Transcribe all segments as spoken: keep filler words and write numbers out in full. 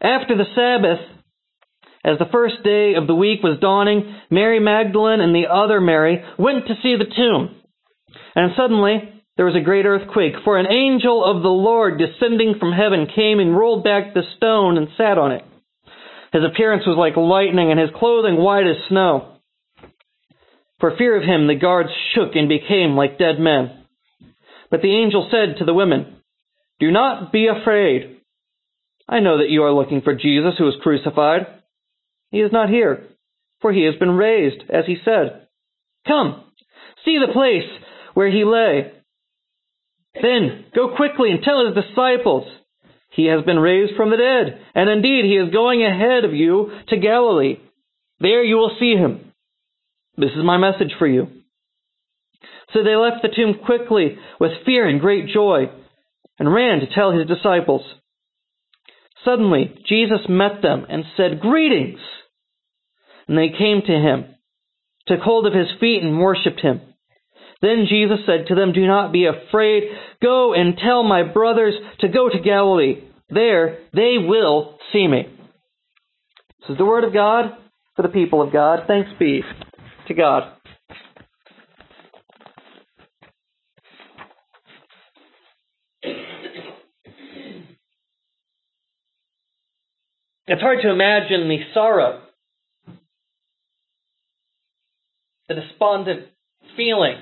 After the Sabbath, as the first day of the week was dawning, Mary Magdalene and the other Mary went to see the tomb. And suddenly there was a great earthquake, for an angel of the Lord descending from heaven came and rolled back the stone and sat on it. His appearance was like lightning, and his clothing white as snow. For fear of him, the guards shook and became like dead men. But the angel said to the women, "Do not be afraid. I know that you are looking for Jesus who was crucified. He is not here, for he has been raised, as he said. Come, see the place where he lay. Then go quickly and tell his disciples, he has been raised from the dead, and indeed he is going ahead of you to Galilee. There you will see him. This is my message for you." So they left the tomb quickly with fear and great joy, and ran to tell his disciples. Suddenly Jesus met them and said, "Greetings!" And they came to him, took hold of his feet, and worshipped him. Then Jesus said to them, "Do not be afraid. Go and tell my brothers to go to Galilee. There they will see me." This is the word of God for the people of God. Thanks be to God. It's hard to imagine the sorrow, the despondent feeling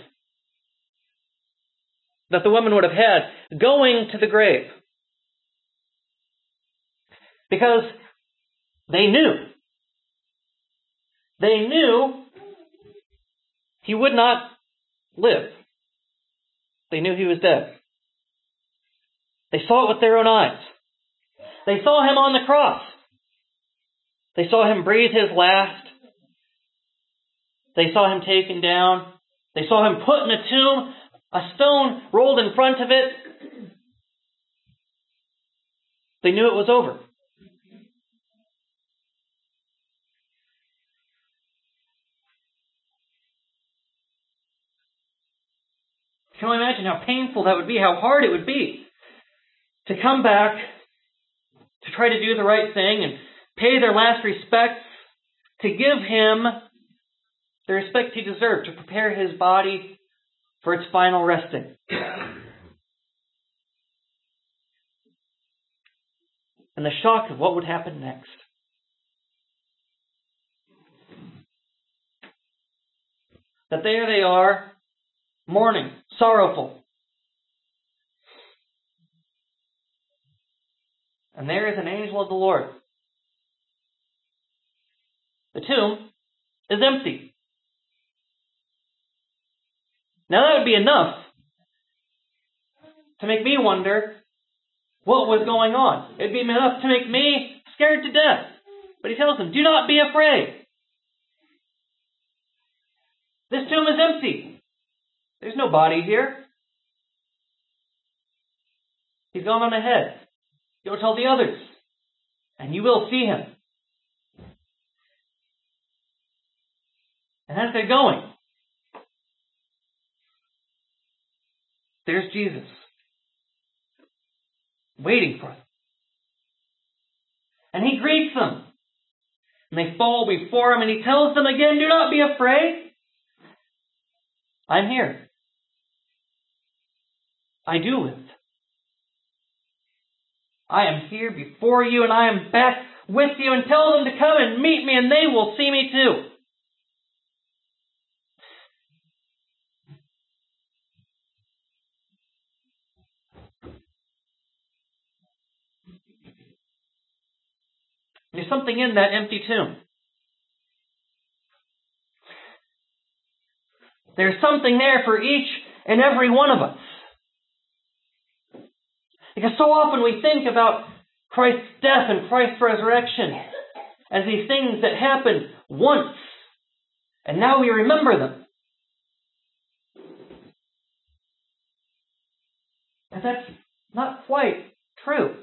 that the women would have had going to the grave, because they knew, they knew he would not live. They knew he was dead. They saw it with their own eyes. They saw him on the cross. They saw him breathe his last. They saw him taken down. They saw him put in a tomb, a stone rolled in front of it. They knew it was over. Can you imagine how painful that would be, how hard it would be to come back, to try to do the right thing and pay their last respects, to give him the respect he deserved, to prepare his body for its final resting. And the shock of what would happen next. That there they are, mourning, sorrowful. And there is an angel of the Lord. The tomb is empty. Now that would be enough to make me wonder what was going on. It'd be enough to make me scared to death. But he tells them, "Do not be afraid. This tomb is empty. There's no body here. He's gone on ahead. Go tell the others, and you will see him." And as they're going, there's Jesus, waiting for them. And he greets them. And they fall before him, and he tells them again, "Do not be afraid. I'm here. I do live. I am here before you, and I am back with you, and tell them to come and meet me, and they will see me too." There's something in that empty tomb. There's something there for each and every one of us. Because so often we think about Christ's death and Christ's resurrection as these things that happened once, and now we remember them. And that's not quite true.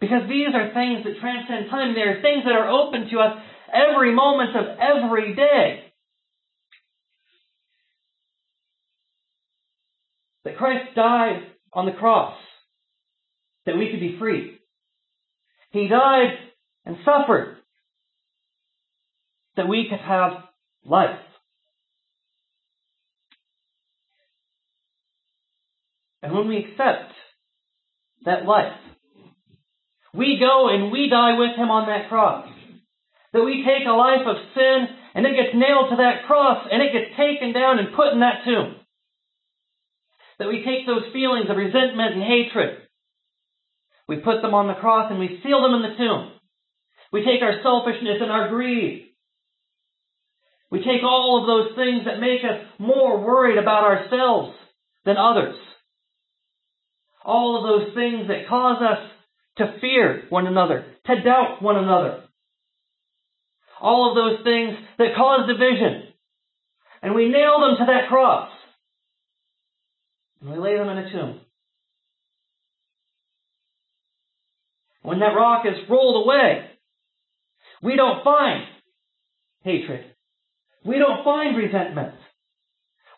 Because these are things that transcend time. They are things that are open to us every moment of every day. That Christ died on the cross, that we could be free. He died and suffered that we could have life. And when we accept that life, we go and we die with him on that cross. That we take a life of sin and it gets nailed to that cross and it gets taken down and put in that tomb. That we take those feelings of resentment and hatred, we put them on the cross and we seal them in the tomb. We take our selfishness and our greed. We take all of those things that make us more worried about ourselves than others. All of those things that cause us to fear one another, to doubt one another. All of those things that cause division. And we nail them to that cross. And we lay them in a tomb. When that rock is rolled away, we don't find hatred. We don't find resentment.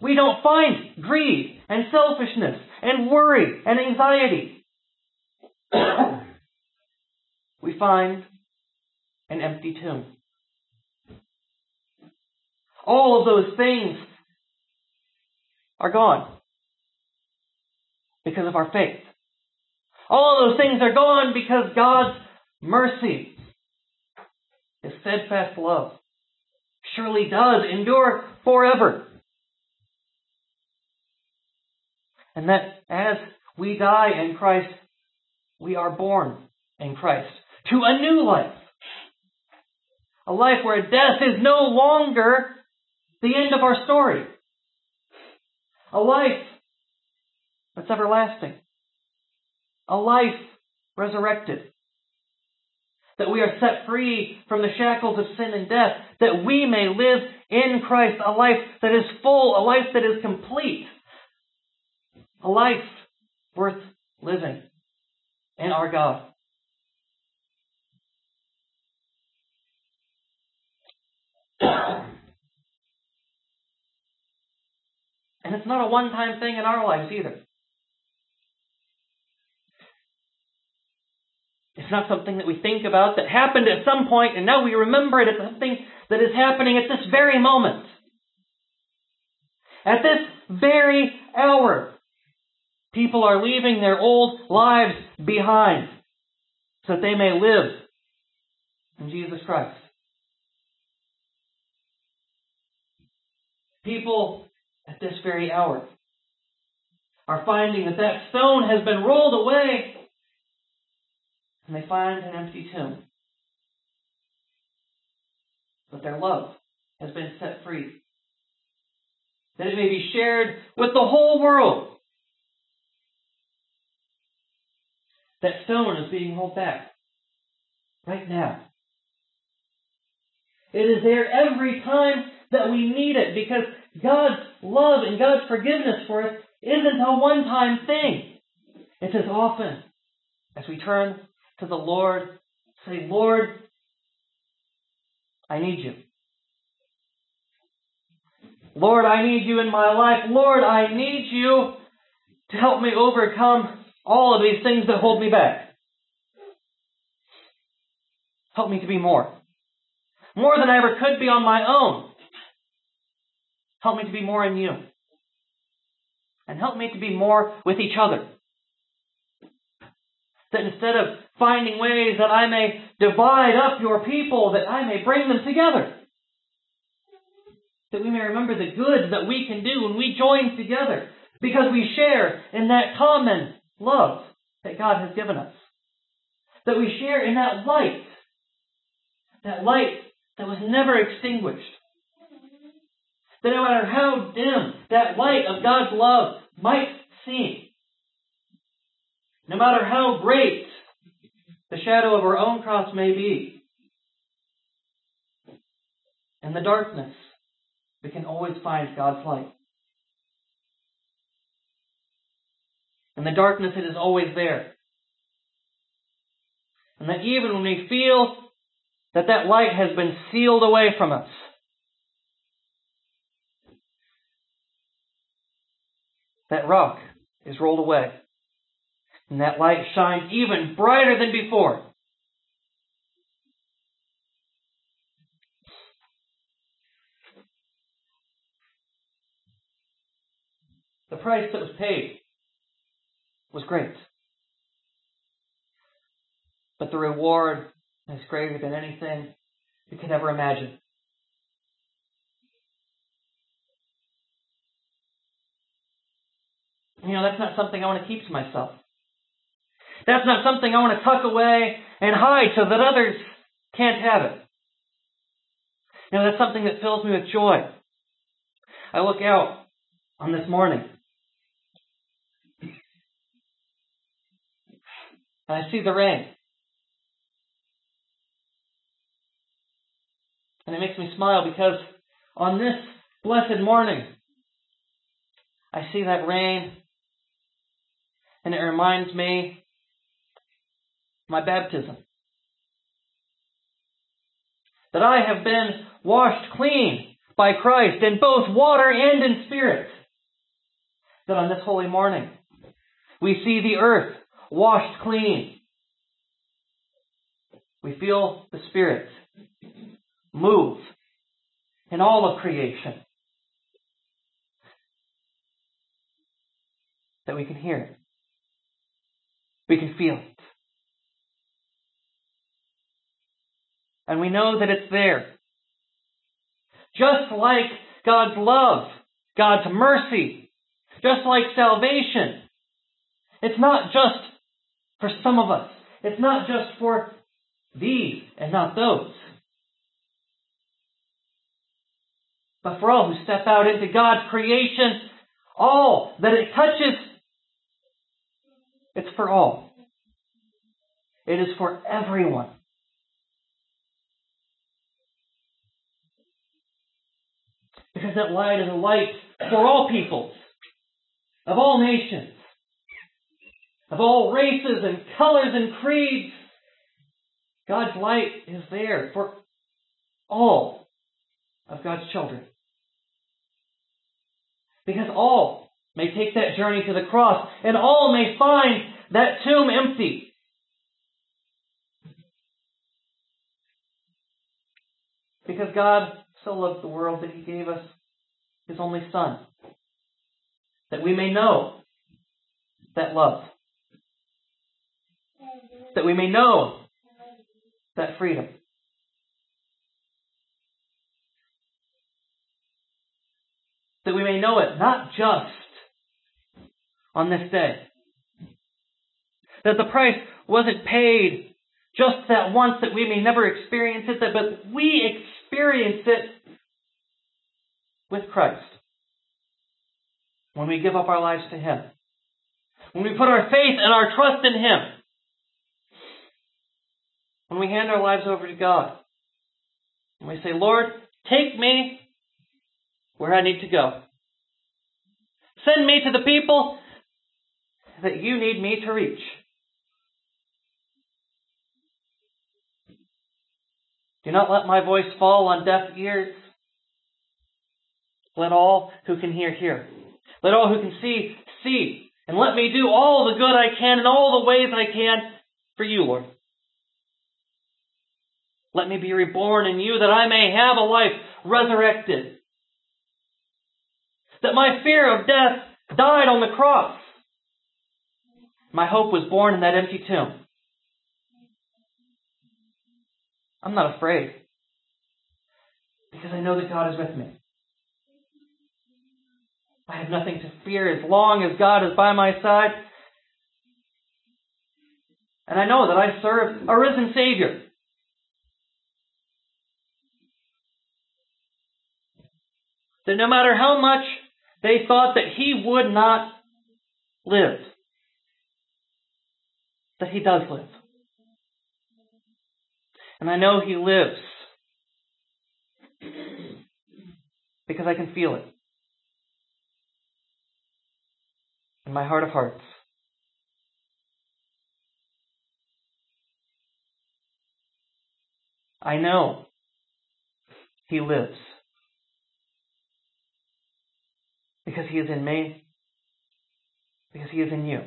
We don't find greed and selfishness and worry and anxiety. We find an empty tomb. All of those things are gone because of our faith. All of those things are gone because God's mercy, His steadfast love, surely does endure forever. And that as we die in Christ, we are born in Christ to a new life. A life where death is no longer the end of our story. A life that's everlasting. A life resurrected. That we are set free from the shackles of sin and death. That we may live in Christ a life that is full. A life that is complete. A life worth living in our God. And it's not a one-time thing in our lives either. It's not something that we think about that happened at some point and now we remember it. It's something that is happening at this very moment. At this very hour, people are leaving their old lives behind so that they may live in Jesus Christ. People at this very hour are finding that that stone has been rolled away and they find an empty tomb. But their love has been set free, that it may be shared with the whole world. That stone is being rolled back right now. It is there every time that we need it, because God's love and God's forgiveness for us isn't a one-time thing. It's as often as we turn to the Lord, say, Lord, I need you. Lord, I need you in my life. Lord, I need you to help me overcome all of these things that hold me back. Help me to be more. More than I ever could be on my own. Help me to be more in you. And help me to be more with each other. That instead of finding ways that I may divide up your people, that I may bring them together. That we may remember the good that we can do when we join together. Because we share in that common love that God has given us. That we share in that light. That light that was never extinguished. That no matter how dim that light of God's love might seem, no matter how great the shadow of our own cross may be, in the darkness, we can always find God's light. In the darkness, it is always there. And that even when we feel that that light has been sealed away from us, that rock is rolled away, and that light shines even brighter than before price that was paid was great. But the reward is greater than anything you can ever imagine. You know, that's not something I want to keep to myself. That's not something I want to tuck away and hide so that others can't have it. You know, that's something that fills me with joy. I look out on this morning, and I see the rain. And it makes me smile because on this blessed morning, I see that rain, and it reminds me of my baptism. That I have been washed clean by Christ in both water and in spirit. That on this holy morning, we see the earth washed clean. We feel the Spirit move in all of creation. That we can hear it. We can feel it. And we know that it's there. Just like God's love, God's mercy, just like salvation, it's not just for some of us. It's not just for these and not those. But for all who step out into God's creation, all that it touches, it's for all. It is for everyone. Because that light is a light for all peoples, of all nations, of all races and colors and creeds. God's light is there for all of God's children. Because all may take that journey to the cross, and all may find that tomb empty. Because God so loved the world that He gave us His only Son, that we may know that love, that we may know that freedom. That we may know it not just on this day. That the price wasn't paid just that once that we may never experience it, but we experience it with Christ. When we give up our lives to Him. When we put our faith and our trust in Him. When we hand our lives over to God. And we say, Lord, take me where I need to go. Send me to the people that you need me to reach. Do not let my voice fall on deaf ears. Let all who can hear, hear. Let all who can see, see. And let me do all the good I can in all the ways I can for you, Lord. Let me be reborn in you that I may have a life resurrected. That my fear of death died on the cross. My hope was born in that empty tomb. I'm not afraid. Because I know that God is with me. I have nothing to fear as long as God is by my side. And I know that I serve a risen Savior. That no matter how much they thought that he would not live, that he does live. And I know he lives because I can feel it in my heart of hearts. I know he lives. Because he is in me. Because he is in you.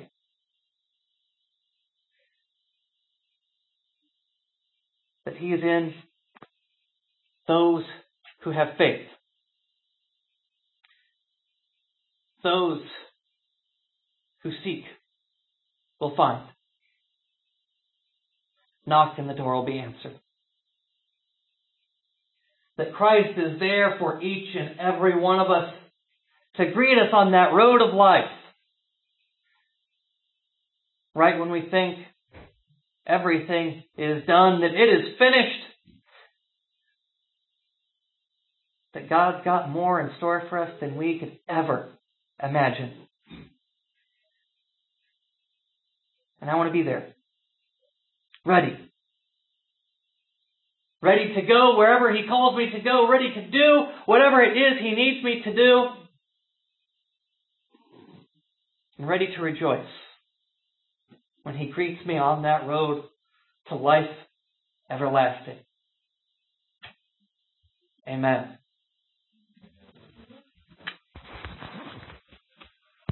That he is in those who have faith. Those who seek will find. Knock and the door will be answered. That Christ is there for each and every one of us to greet us on that road of life. Right when we think everything is done, that it is finished, that God's got more in store for us than we could ever imagine. And I want to be there. Ready. Ready to go wherever He calls me to go. Ready to do whatever it is He needs me to do. And ready to rejoice when He greets me on that road to life everlasting. Amen.